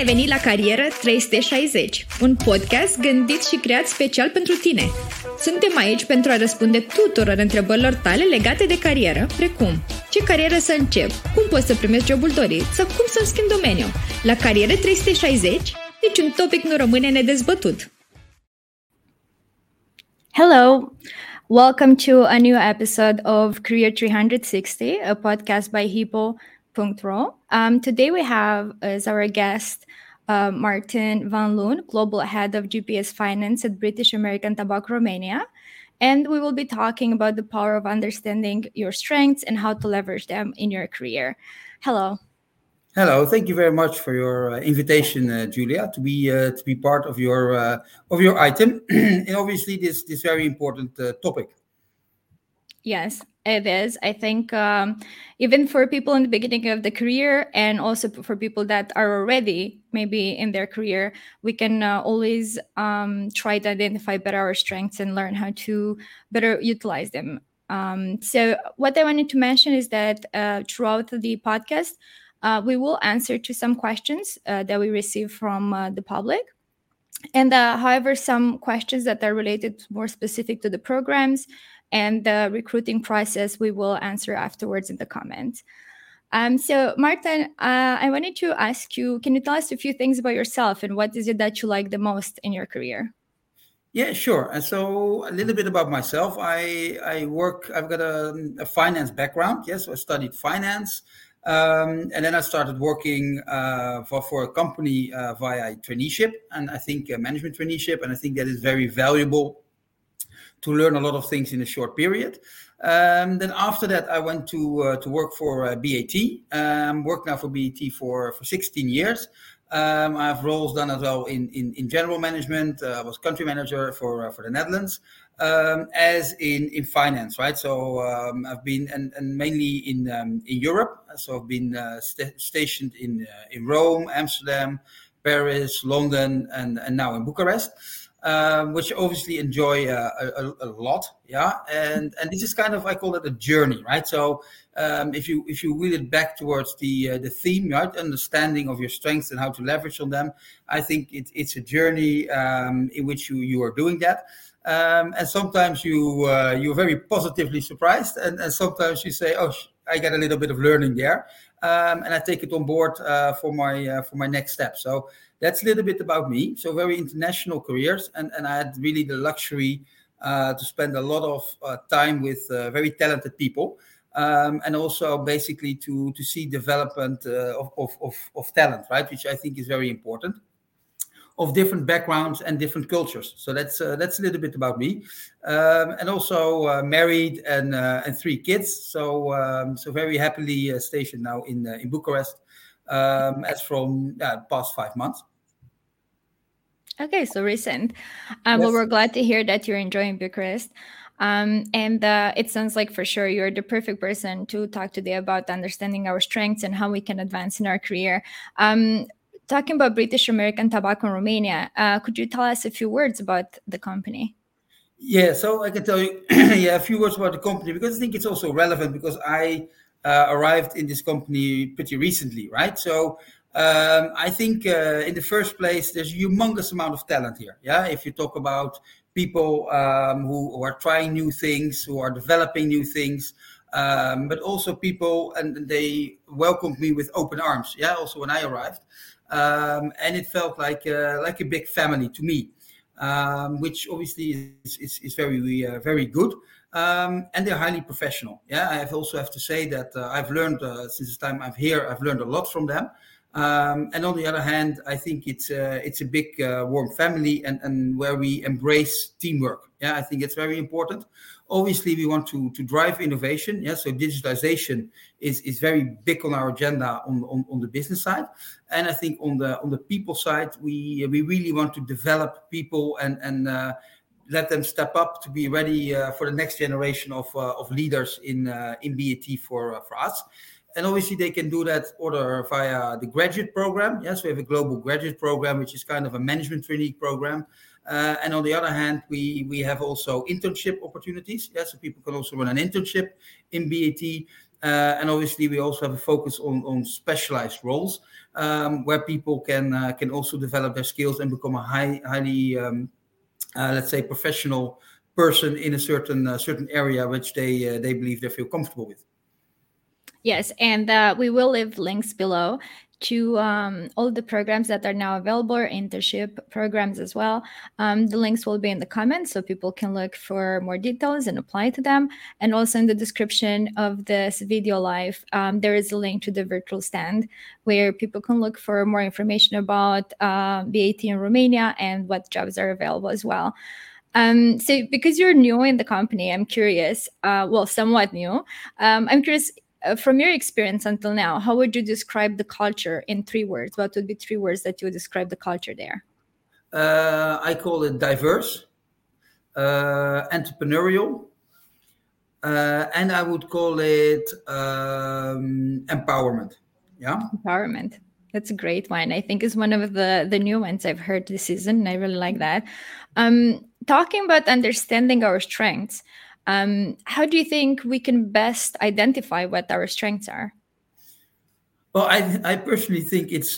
ai venit la Carieră 360, un podcast gândit și creat special pentru tine. Suntem aici pentru a răspunde tuturor întrebărilor tale legate de carieră, precum ce carieră să încep, cum poți să primești jobul dorit sau cum să-mi schimb domeniul. La Carieră 360, niciun topic nu rămâne nedezbătut. Hello! Welcome to a new episode of Career 360, a podcast by Hippo Today we have as our guest Martijn van Loon, Global Head of GBS Finance at British American Tobacco Romania. And we will be talking about the power of understanding your strengths and how to leverage them in your career. Hello. Hello. Thank you very much for your invitation, Julia, to be part of your item. And obviously this very important topic. Yes. It is. I think even for people in the beginning of the career and also for people that are already maybe in their career, we can always try to identify better our strengths and learn how to better utilize them. So what I wanted to mention is that throughout the podcast, we will answer to some questions that we receive from the public. And however, some questions that are related more specific to the programs and the recruiting process, we will answer afterwards in the comments. So, Martijn, I wanted to ask you, can you tell us a few things about yourself and what is it that you like the most in your career? Yeah, sure. And so a little bit about myself. I've got a finance background. Yes, so I studied finance. And then I started working for a company via traineeship, and I think management traineeship. And I think that is very valuable to learn a lot of things in a short period. Then after that, I went to work for BAT. Worked now for BAT for 16 years. I have roles done as well in general management. I was country manager for the Netherlands, as in finance, right? So I've been and mainly in Europe. So I've been stationed in Rome, Amsterdam, Paris, London, and now in Bucharest. Which obviously enjoy a lot, yeah. And this is kind of, I call it a journey, right? So if you wheel it back towards the theme, right, understanding of your strengths and how to leverage on them, I think it's a journey in which you are doing that. And sometimes you're very positively surprised, and sometimes you say, oh, I got a little bit of learning there, and I take it on board for my next step. So that's a little bit about me. So very international careers, and I had really the luxury to spend a lot of time with very talented people, and also basically to see development of talent, right, which I think is very important, of different backgrounds and different cultures. So that's a little bit about me, and also married and three kids. So so very happily stationed now in Bucharest as from past 5 months. Okay, so recent. Yes. Well, we're glad to hear that you're enjoying Bucharest. And it sounds like for sure you're the perfect person to talk today about understanding our strengths and how we can advance in our career. Talking about British American Tobacco in Romania, could you tell us a few words about the company? Yeah, so I can tell you a few words about the company, because I think it's also relevant, because I arrived in this company pretty recently, right? So I think in the first place, there's a humongous amount of talent here. Yeah, if you talk about people who are trying new things, who are developing new things, but also people, and they welcomed me with open arms. Yeah, also when I arrived. And it felt like a big family to me, which obviously is very very good. And they're highly professional. Yeah, I have to say that I've learned since the time I'm here. I've learned a lot from them. And on the other hand, I think it's a big warm family, and where we embrace teamwork. Yeah, I think it's very important. Obviously, we want to drive innovation. Yeah, so digitalization is very big on our agenda on the business side, and I think on the people side, we really want to develop people and let them step up to be ready for the next generation of leaders in BAT for us. And obviously, they can do that either via the graduate program. Yes, we have a global graduate program, which is kind of a management trainee program. And on the other hand, we have also internship opportunities. Yes, so people can also run an internship in BAT. And obviously, we also have a focus on specialized roles where people can also develop their skills and become a highly, let's say, professional person in a certain area which they believe they feel comfortable with. Yes, and we will leave links below to all the programs that are now available, internship programs as well. The links will be in the comments so people can look for more details and apply to them. And also in the description of this video live, there is a link to the virtual stand where people can look for more information about BAT in Romania and what jobs are available as well. So because you're new in the company, I'm curious, somewhat new, I'm curious, from your experience until now, how would you describe the culture in 3 words? What would be 3 words that you would describe the culture there? I call it diverse, entrepreneurial, and I would call it empowerment. Yeah, empowerment. That's a great one. I think it's one of the new ones I've heard this season, and I really like that. Talking about understanding our strengths, how do you think we can best identify what our strengths are? Well, I personally think it's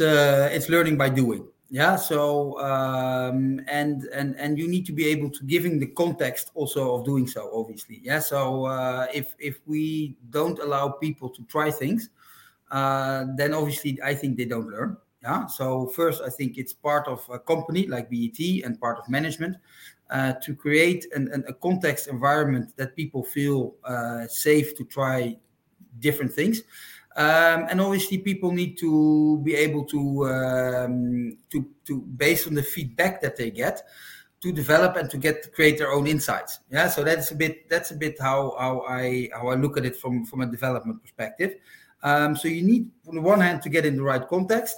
learning by doing. Yeah. So and you need to be able to giving the context also of doing so, obviously. Yeah. So if we don't allow people to try things, then obviously I think they don't learn. Yeah. So first, I think it's part of a company like BAT and part of management. To create a context environment that people feel safe to try different things, and obviously people need to be able to based on the feedback that they get to develop and to create their own insights. Yeah, so that's a bit how I look at it from a development perspective. So you need on the one hand to get in the right context,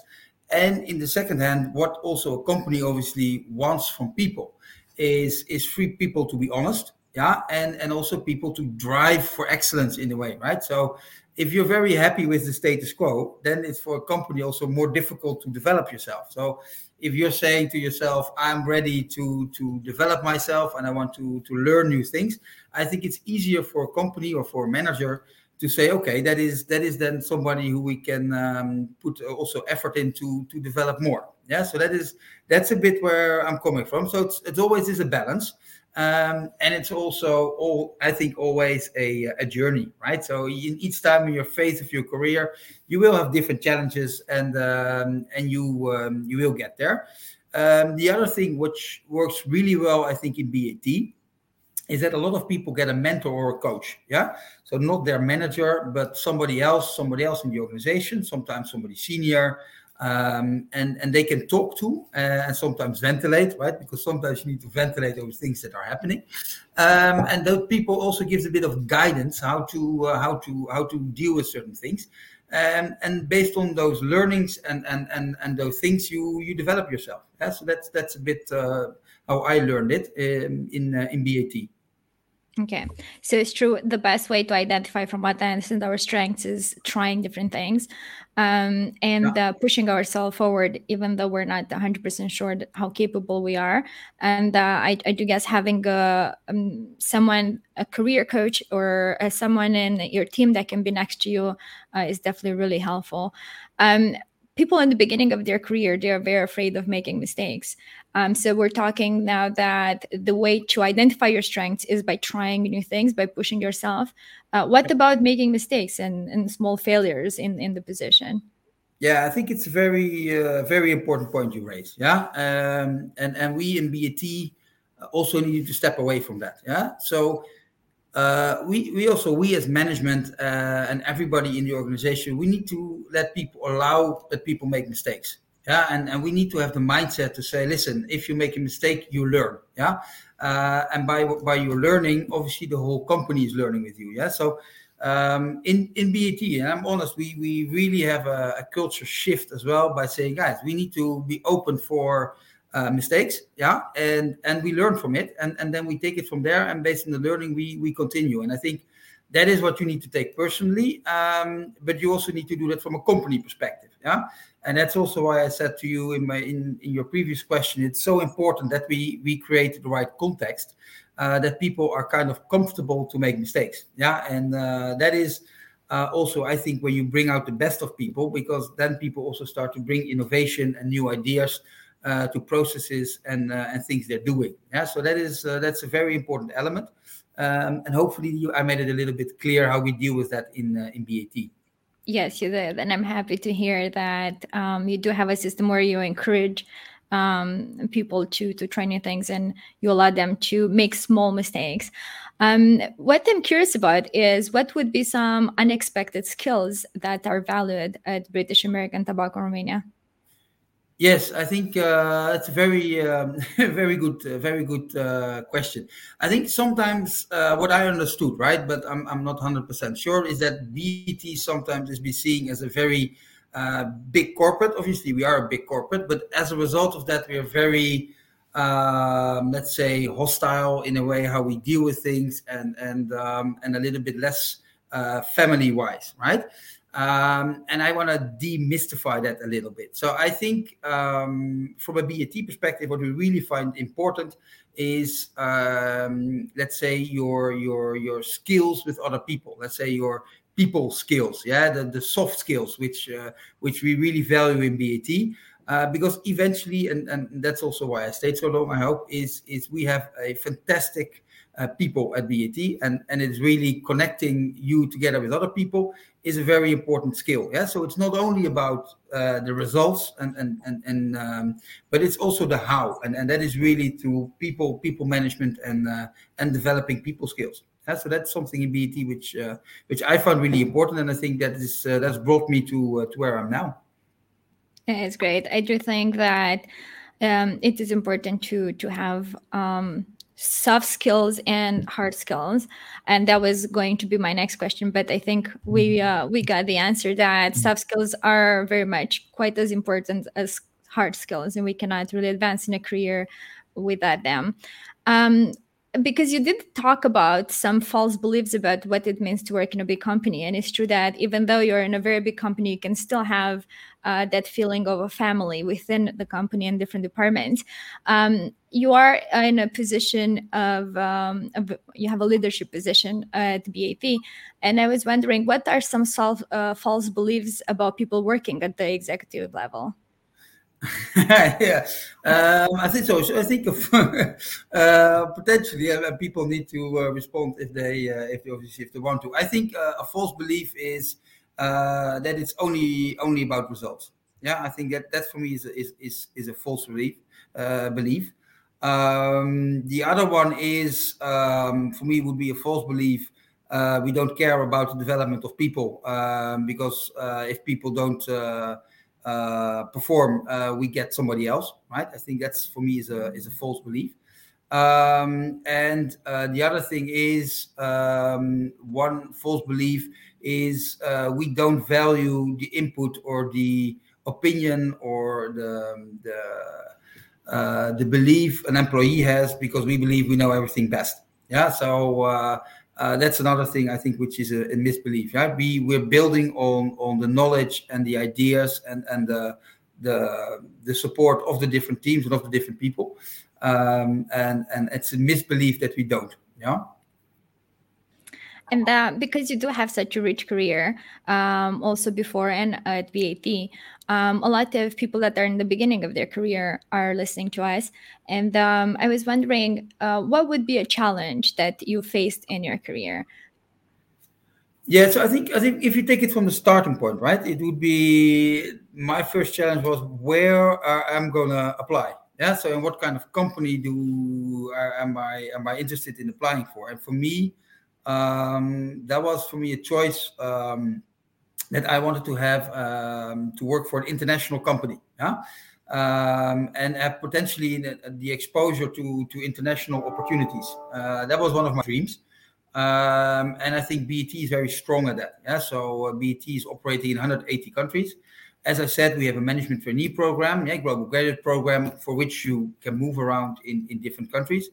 and in the second hand, what also a company obviously wants from people. Is free people to be honest, yeah, and also people to drive for excellence in a way, right? So if you're very happy with the status quo, then it's for a company also more difficult to develop yourself. So if you're saying to yourself, I'm ready to develop myself and I want to learn new things, I think it's easier for a company or for a manager to say, okay, that is then somebody who we can put also effort into to develop more. Yeah, so that's a bit where I'm coming from. So it's always is a balance, and it's also always a journey, right? So each time in your phase of your career, you will have different challenges, and you will get there. The other thing which works really well, I think, in BAT. Is that a lot of people get a mentor or a coach, yeah? So not their manager, but somebody else in the organization, sometimes somebody senior, and they can talk to and sometimes ventilate, right? Because sometimes you need to ventilate those things that are happening. And those people also gives a bit of guidance how to deal with certain things. And based on those learnings and those things, you develop yourself. Yeah? So that's a bit how I learned it in BAT. Okay, so it's true. The best way to identify, from what I understand, our strengths is trying different things pushing ourselves forward, even though we're not 100% sure how capable we are. And I do guess having a career coach or someone in your team that can be next to you is definitely really helpful. People in the beginning of their career, they are very afraid of making mistakes. So we're talking now that the way to identify your strengths is by trying new things, by pushing yourself. What about making mistakes and small failures in the position? Yeah, I think it's a very, very important point you raise. Yeah, and we in BAT also need to step away from that. Yeah, so. We as management and everybody in the organization, we need to allow people make mistakes. Yeah. And we need to have the mindset to say, listen, if you make a mistake, you learn. Yeah. And by your learning, obviously the whole company is learning with you. Yeah. So in BAT, and I'm honest, we really have a culture shift as well by saying, guys, we need to be open for mistakes, yeah, and we learn from it, and then we take it from there, and based on the learning, we continue. And I think that is what you need to take personally, but you also need to do that from a company perspective, yeah. And that's also why I said to you in your previous question, it's so important that we create the right context that people are kind of comfortable to make mistakes, yeah. And that is Also, I think when you bring out the best of people, because then people also start to bring innovation and new ideas to processes and things they're doing. Yeah, so that is that's a very important element, and hopefully I made it a little bit clear how we deal with that in BAT. Yes, you did, and I'm happy to hear that you do have a system where you encourage people to try new things and you allow them to make small mistakes. What I'm curious about is what would be some unexpected skills that are valued at British American Tobacco Romania? Yes, I think it's a very good question. I think sometimes what I understood, right, but I'm not 100% sure, is that BT sometimes is be seen as a very big corporate. Obviously, we are a big corporate, but as a result of that, we are very, let's say, hostile in a way how we deal with things, and a little bit less family-wise, right? And I want to demystify that a little bit. So I think from a BAT perspective, what we really find important is, let's say, your skills with other people. Let's say your people skills, yeah, the soft skills, which we really value in BAT. Because eventually, and that's also why I stayed so long, I hope, is we have a fantastic people at BAT, and it's really connecting you together with other people is a very important skill. Yeah, so it's not only about the results, but it's also the how, and that is really through people management and developing people skills. Yeah, so that's something in BAT which I found really important, and I think that is that's brought me to where I'm now. It's great. I do think that it is important to have soft skills and hard skills, and that was going to be my next question. But I think we got the answer that soft skills are very much quite as important as hard skills, and we cannot really advance in a career without them. Because you did talk about some false beliefs about what it means to work in a big company. And it's true that even though you're in a very big company, you can still have that feeling of a family within the company and different departments. You are in a position you have a leadership position at BAT. And I was wondering, what are some false beliefs about people working at the executive level? Yeah, I think so. I think potentially people need to respond if they want to. I think a false belief is that it's only about results. Yeah, I think that for me is a false belief. The other one is for me would be a false belief. We don't care about the development of people because if people don't. Perform, we get somebody else, right? I think that's for me is a false belief. And the other thing is one false belief is we don't value the input or the opinion or the belief an employee has because we believe we know everything best. Yeah, so that's another thing I think which is a misbelief. Right? We're building on the knowledge and the ideas and the support of the different teams and of the different people, and it's a misbelief that we don't. Yeah. And because you do have such a rich career, also before and at BAT, a lot of people that are in the beginning of their career are listening to us. And I was wondering, what would be a challenge that you faced in your career? Yeah, so I think if you take it from the starting point, right, it would be my first challenge was where I'm going to apply. Yeah, so in what kind of company am I interested in applying for? And for me, that was for me a choice that I wanted to have to work for an international company, yeah? And have potentially the exposure to international opportunities. That was one of my dreams, and I think BAT is very strong at that. Yeah, so BAT is operating in 180 countries. As I said, we have a management trainee program, yeah, global graduate program, for which you can move around in different countries.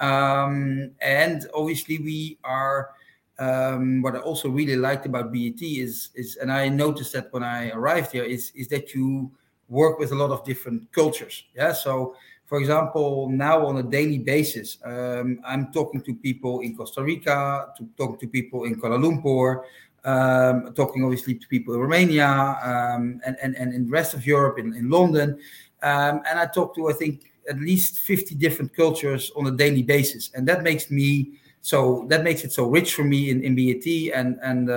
And obviously we are, what I also really liked about BAT is, and I noticed that when I arrived here is that you work with a lot of different cultures. Yeah. So for example, now on a daily basis, I'm talking to people in Costa Rica, talking to people in Kuala Lumpur, talking obviously to people in Romania and in the rest of Europe, in London. And I talk to, I think, at least 50 different cultures on a daily basis. And that makes it so rich for me in BAT. And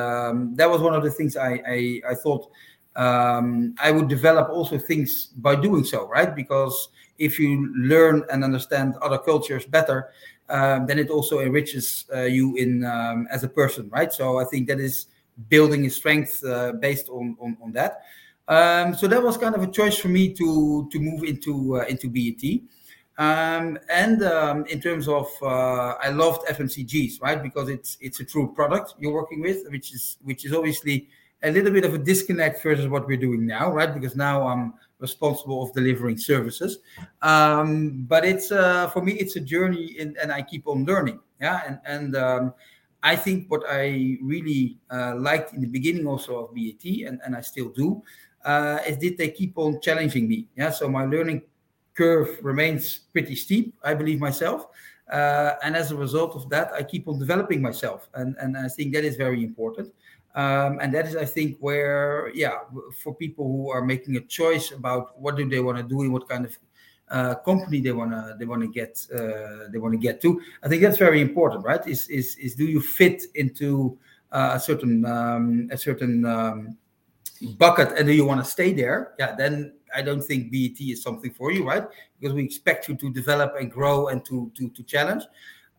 that was one of the things I thought I would develop also things by doing so, right? Because if you learn and understand other cultures better, then it also enriches you in as a person, right? So I think that is building a strength based on that. So that was kind of a choice for me to move into BAT. In terms of, I loved FMCGs, right? Because it's a true product you're working with, which is obviously a little bit of a disconnect versus what we're doing now, right? Because now I'm responsible of delivering services. But it's, for me, it's a journey and I keep on learning. Yeah. And I think what I really liked in the beginning also of BAT, and I still do, is that they keep on challenging me. Yeah. So my learning curve remains pretty steep, I believe myself. And as a result of that, I keep on developing myself. And I think that is very important. And that is, I think, where, for people who are making a choice about what do they want to do and what kind of company they want to get to, I think that's very important, right? Is do you fit into a certain bucket, and do you want to stay there? Yeah, then I don't think BET is something for you, right? Because we expect you to develop and grow and to challenge.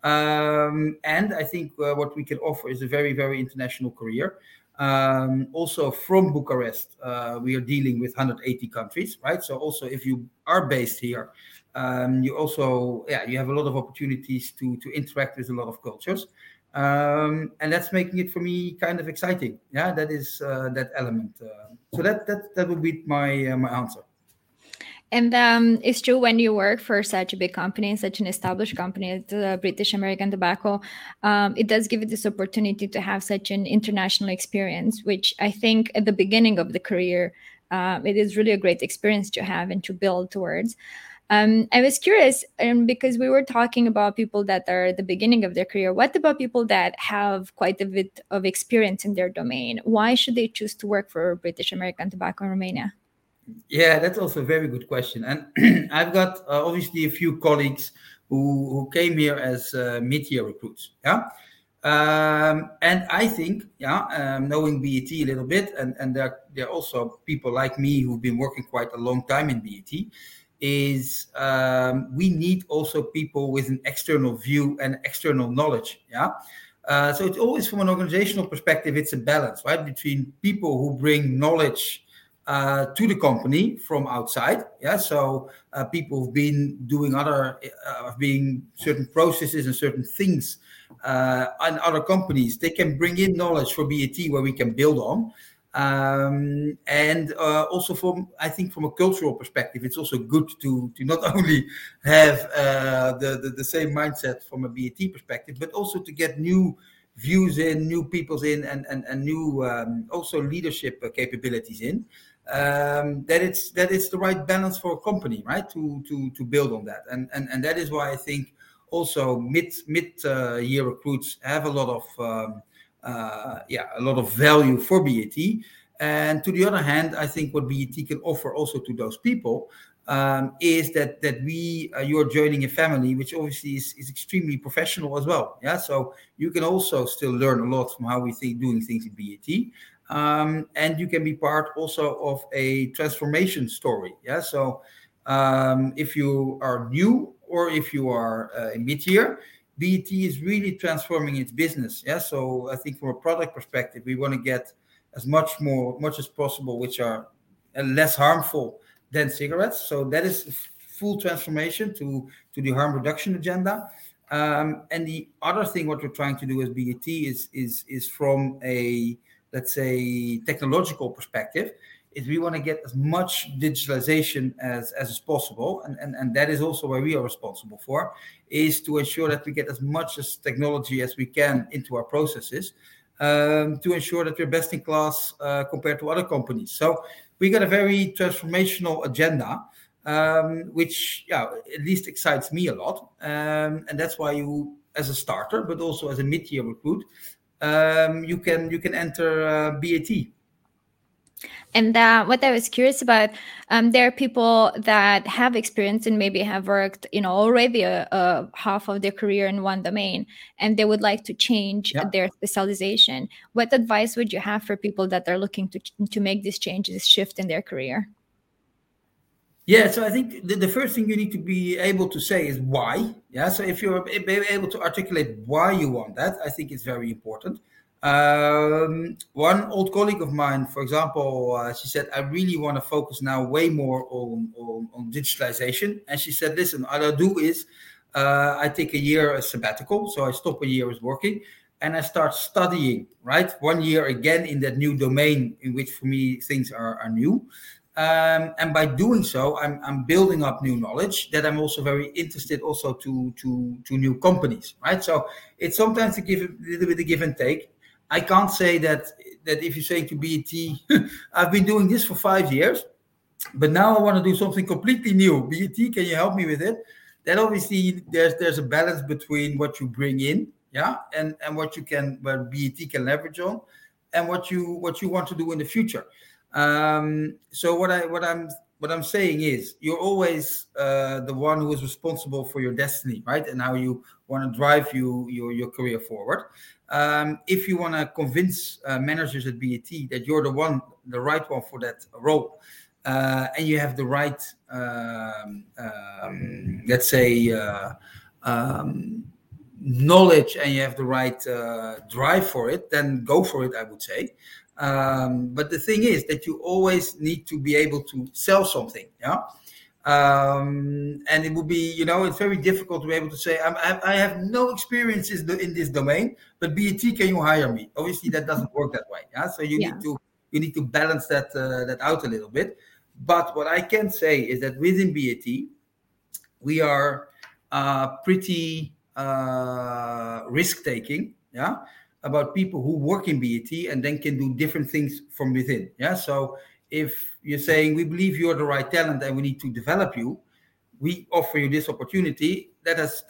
And I think what we can offer is a very, very international career. Also from Bucharest, we are dealing with 180 countries, right? So also if you are based here, you have a lot of opportunities to interact with a lot of cultures. And that's making it for me kind of exciting. Yeah, that is that element. So that would be my answer. And it's true when you work for such a big company, such an established company, the British American Tobacco, it does give you this opportunity to have such an international experience, which I think at the beginning of the career, it is really a great experience to have and to build towards. I was curious, because we were talking about people that are at the beginning of their career, what about people that have quite a bit of experience in their domain? Why should they choose to work for British American Tobacco in Romania? Yeah, that's also a very good question. And I've got obviously a few colleagues who came here as mid-year recruits. Yeah. And I think, knowing BAT a little bit, and there are also people like me who've been working quite a long time in BAT, is we need also people with an external view and external knowledge. Yeah. So it's always from an organizational perspective, it's a balance, right, between people who bring knowledge to the company from outside. Yeah. So people who've been doing certain processes and certain things and other companies, they can bring in knowledge for BAT where we can build on. Also from a cultural perspective, it's also good to not only have the same mindset from a BAT perspective, but also to get new views in, new peoples in, and new also leadership capabilities in. That it's the right balance for a company, right? To build on that, and that is why I think also mid year recruits have a lot of. A lot of value for BAT. And to the other hand, I think what BAT can offer also to those people is that you're joining a family, which obviously is extremely professional as well. Yeah, so you can also still learn a lot from how we think doing things in BAT. And you can be part also of a transformation story. Yeah, so if you are new or if you are in mid-year, BAT is really transforming its business. Yeah, so I think from a product perspective, we want to get as much as possible, which are less harmful than cigarettes. So that is full transformation to the harm reduction agenda. And the other thing, what we're trying to do as BAT is from a, let's say, technological perspective, is we want to get as much digitalization as is possible. And that is also where we are responsible for, is to ensure that we get as much as technology as we can into our processes to ensure that we're best in class compared to other companies. So we got a very transformational agenda, which at least excites me a lot. And that's why you, as a starter, but also as a mid-year recruit, you can enter BAT. And what I was curious about, there are people that have experience and maybe have worked, already half of their career in one domain, and they would like to change their specialization. What advice would you have for people that are looking to make this change, this shift in their career? Yeah, so I think the first thing you need to be able to say is why. Yeah, so if you're able to articulate why you want that, I think it's very important. One old colleague of mine, for example, she said, I really want to focus now way more on digitalization. And she said, listen, what I do is I take a year as sabbatical. So I stop a year as working and I start studying, right? 1 year again in that new domain in which for me things are new. And by doing so, I'm building up new knowledge that I'm also very interested also to new companies, right? So it's sometimes a little bit of give and take. I can't say that if you say to BET, I've been doing this for 5 years, but now I want to do something completely new. BET, can you help me with it? Then obviously there's a balance between what you bring in, and what BET can leverage on, and what you want to do in the future. So what I'm saying is you're always the one who is responsible for your destiny, right? And how you want to drive your career forward. If you want to convince managers at BAT that you're the right one for that role, and you have the right, knowledge, and you have the right drive for it, then go for it, I would say. But the thing is that you always need to be able to sell something. And it would be, it's very difficult to be able to say, I have no experience in this domain, but BAT, can you hire me? Obviously, that doesn't work that way. So you need to balance that out a little bit. But what I can say is that within BAT, we are pretty risk-taking about people who work in BAT and then can do different things from within. So if you're saying we believe you're the right talent and we need to develop you, we offer you this opportunity. That has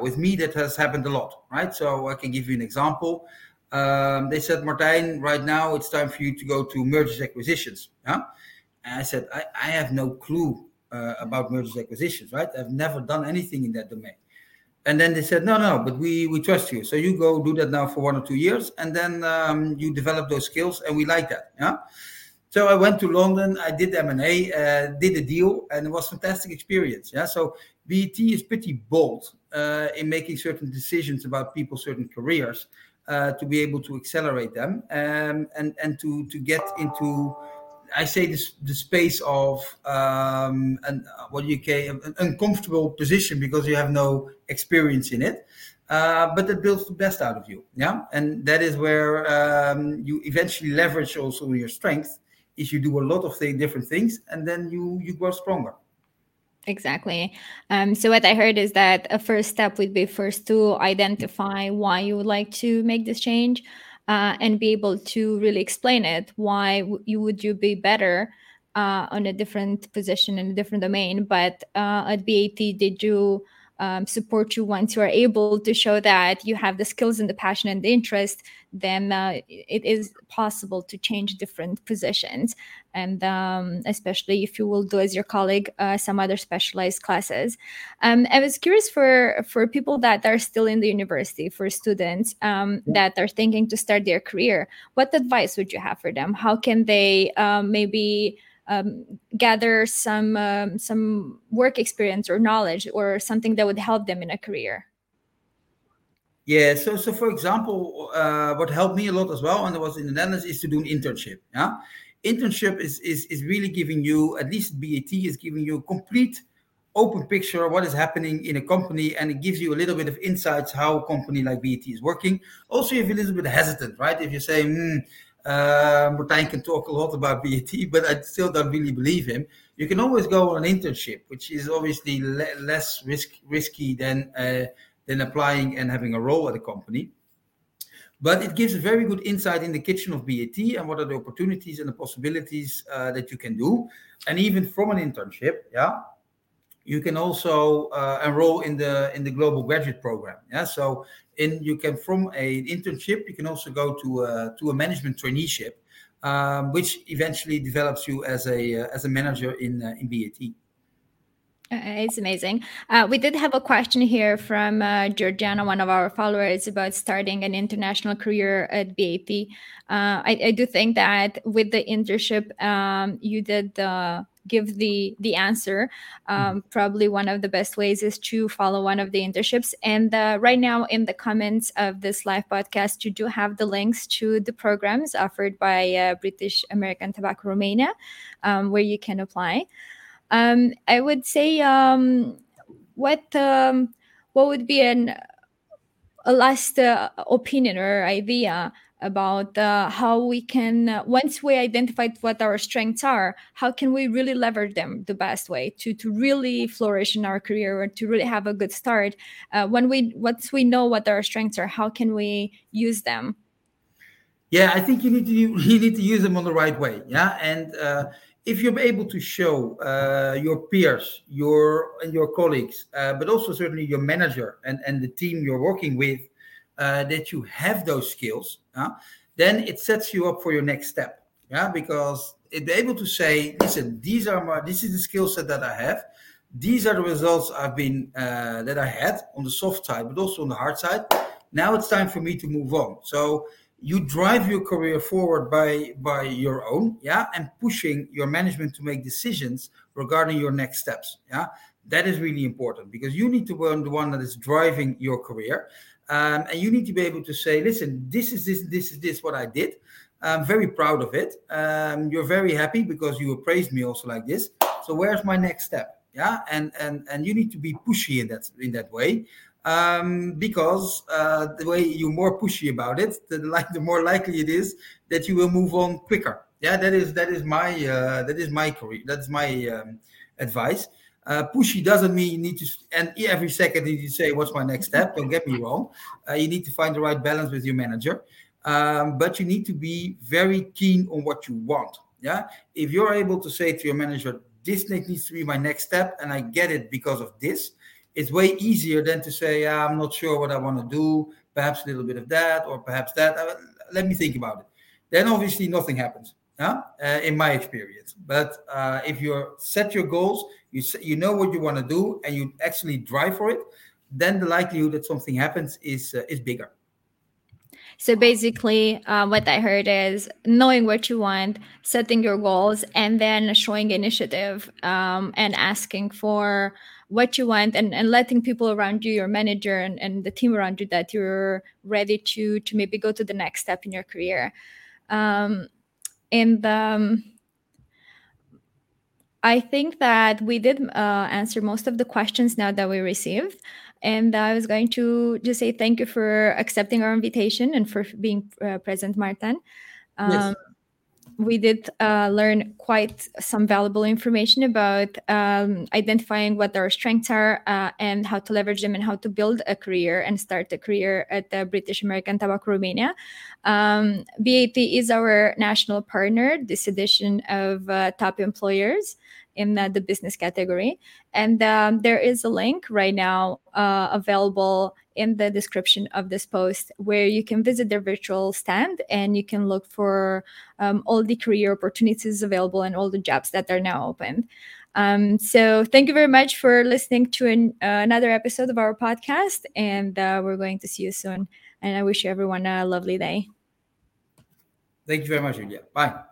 with me that has happened a lot, right? So I can give you an example. They said, Martijn, right now it's time for you to go to mergers acquisitions. And I said, I have no clue about mergers acquisitions, right? I've never done anything in that domain. And then they said, no, but we trust you. So you go do that now for 1 or 2 years, and then you develop those skills, and we like that. So I went to London, I did M&A, did a deal, and it was a fantastic experience. So BET is pretty bold in making certain decisions about people's certain careers to be able to accelerate them and to get into, I say, this the space of an uncomfortable position because you have no experience in it, but that builds the best out of you. And that is where you eventually leverage also your strength is you do a lot of different things, and then you grow stronger. Exactly. So what I heard is that a first step would be first to identify why you would like to make this change. And be able to really explain it. Why would you be better on a different position in a different domain? But at BAT, did you support you once you are able to show that you have the skills and the passion and the interest? Then it is possible to change different positions, and especially if you will do as your colleague some other specialized classes. I was curious for people that are still in the university, for students that are thinking to start their career. What advice would you have for them? How can they maybe gather some work experience or knowledge or something that would help them in a career? Yeah, so for example, what helped me a lot as well, and it was in the Netherlands, is to do an internship. Internship is really giving you, at least BAT is giving you a complete open picture of what is happening in a company, and it gives you a little bit of insights how a company like BAT is working. Also, if you're a little bit hesitant, right? If you say, Martijn can talk a lot about BAT, but I still don't really believe him. You can always go on an internship, which is obviously less risky than applying and having a role at a company. But it gives a very good insight in the kitchen of BAT and what are the opportunities and the possibilities that you can do. And even from an internship, you can also enroll in the global graduate program. Yeah, so you can from an internship you can also go to a management traineeship, which eventually develops you as a manager in BAT. It's amazing. We did have a question here from Georgiana, one of our followers, about starting an international career at BAT. I do think that with the internship, you did give the answer. Probably one of the best ways is to follow one of the internships. And right now in the comments of this live podcast, you do have the links to the programs offered by British American Tobacco Romania, where you can apply. I would say, what would be a last opinion or idea about how we can, once we identified what our strengths are, how can we really leverage them the best way to really flourish in our career or to really have a good start? Once we know what our strengths are, how can we use them? Yeah, I think you need to use them on the right way. Yeah, and if you're able to show your peers, your colleagues, but also certainly your manager and the team you're working with, that you have those skills, then it sets you up for your next step. Yeah, because if they're able to say, listen, this is the skill set that I have. These are the results that I had on the soft side, but also on the hard side. Now it's time for me to move on. So you drive your career forward by your own, and pushing your management to make decisions regarding your next steps. Yeah, that is really important because you need to be the one that is driving your career, and you need to be able to say, "Listen, this is what I did. I'm very proud of it. You're very happy because you appraised me also like this. So where's my next step? Yeah, and you need to be pushy in that way." Because the way you're more pushy about it, the more likely it is that you will move on quicker. Yeah, that is my advice. Pushy doesn't mean you need to, and every second you say, "What's my next step?" Don't get me wrong. You need to find the right balance with your manager, but you need to be very keen on what you want. Yeah, if you're able to say to your manager, "This needs to be my next step, and I get it because of this." It's way easier than to say, I'm not sure what I want to do, perhaps a little bit of that or perhaps that. Let me think about it. Then obviously nothing happens, in my experience. But if you set your goals, you know what you want to do and you actually drive for it, then the likelihood that something happens is bigger. So basically, what I heard is knowing what you want, setting your goals, and then showing initiative and asking for what you want and letting people around you, your manager and the team around you, that you're ready to maybe go to the next step in your career. I think that we did answer most of the questions now that we received. And I was going to just say thank you for accepting our invitation and for being present, Martijn. Yes. We did learn quite some valuable information about identifying what our strengths are and how to leverage them and how to build a career and start a career at the British American Tobacco Romania. BAT is our national partner this edition of Top Employers in the business category. And there is a link right now available in the description of this post where you can visit their virtual stand and you can look for all the career opportunities available and all the jobs that are now open. So thank you very much for listening to another episode of our podcast. And we're going to see you soon. And I wish everyone a lovely day. Thank you very much, Julia. Bye.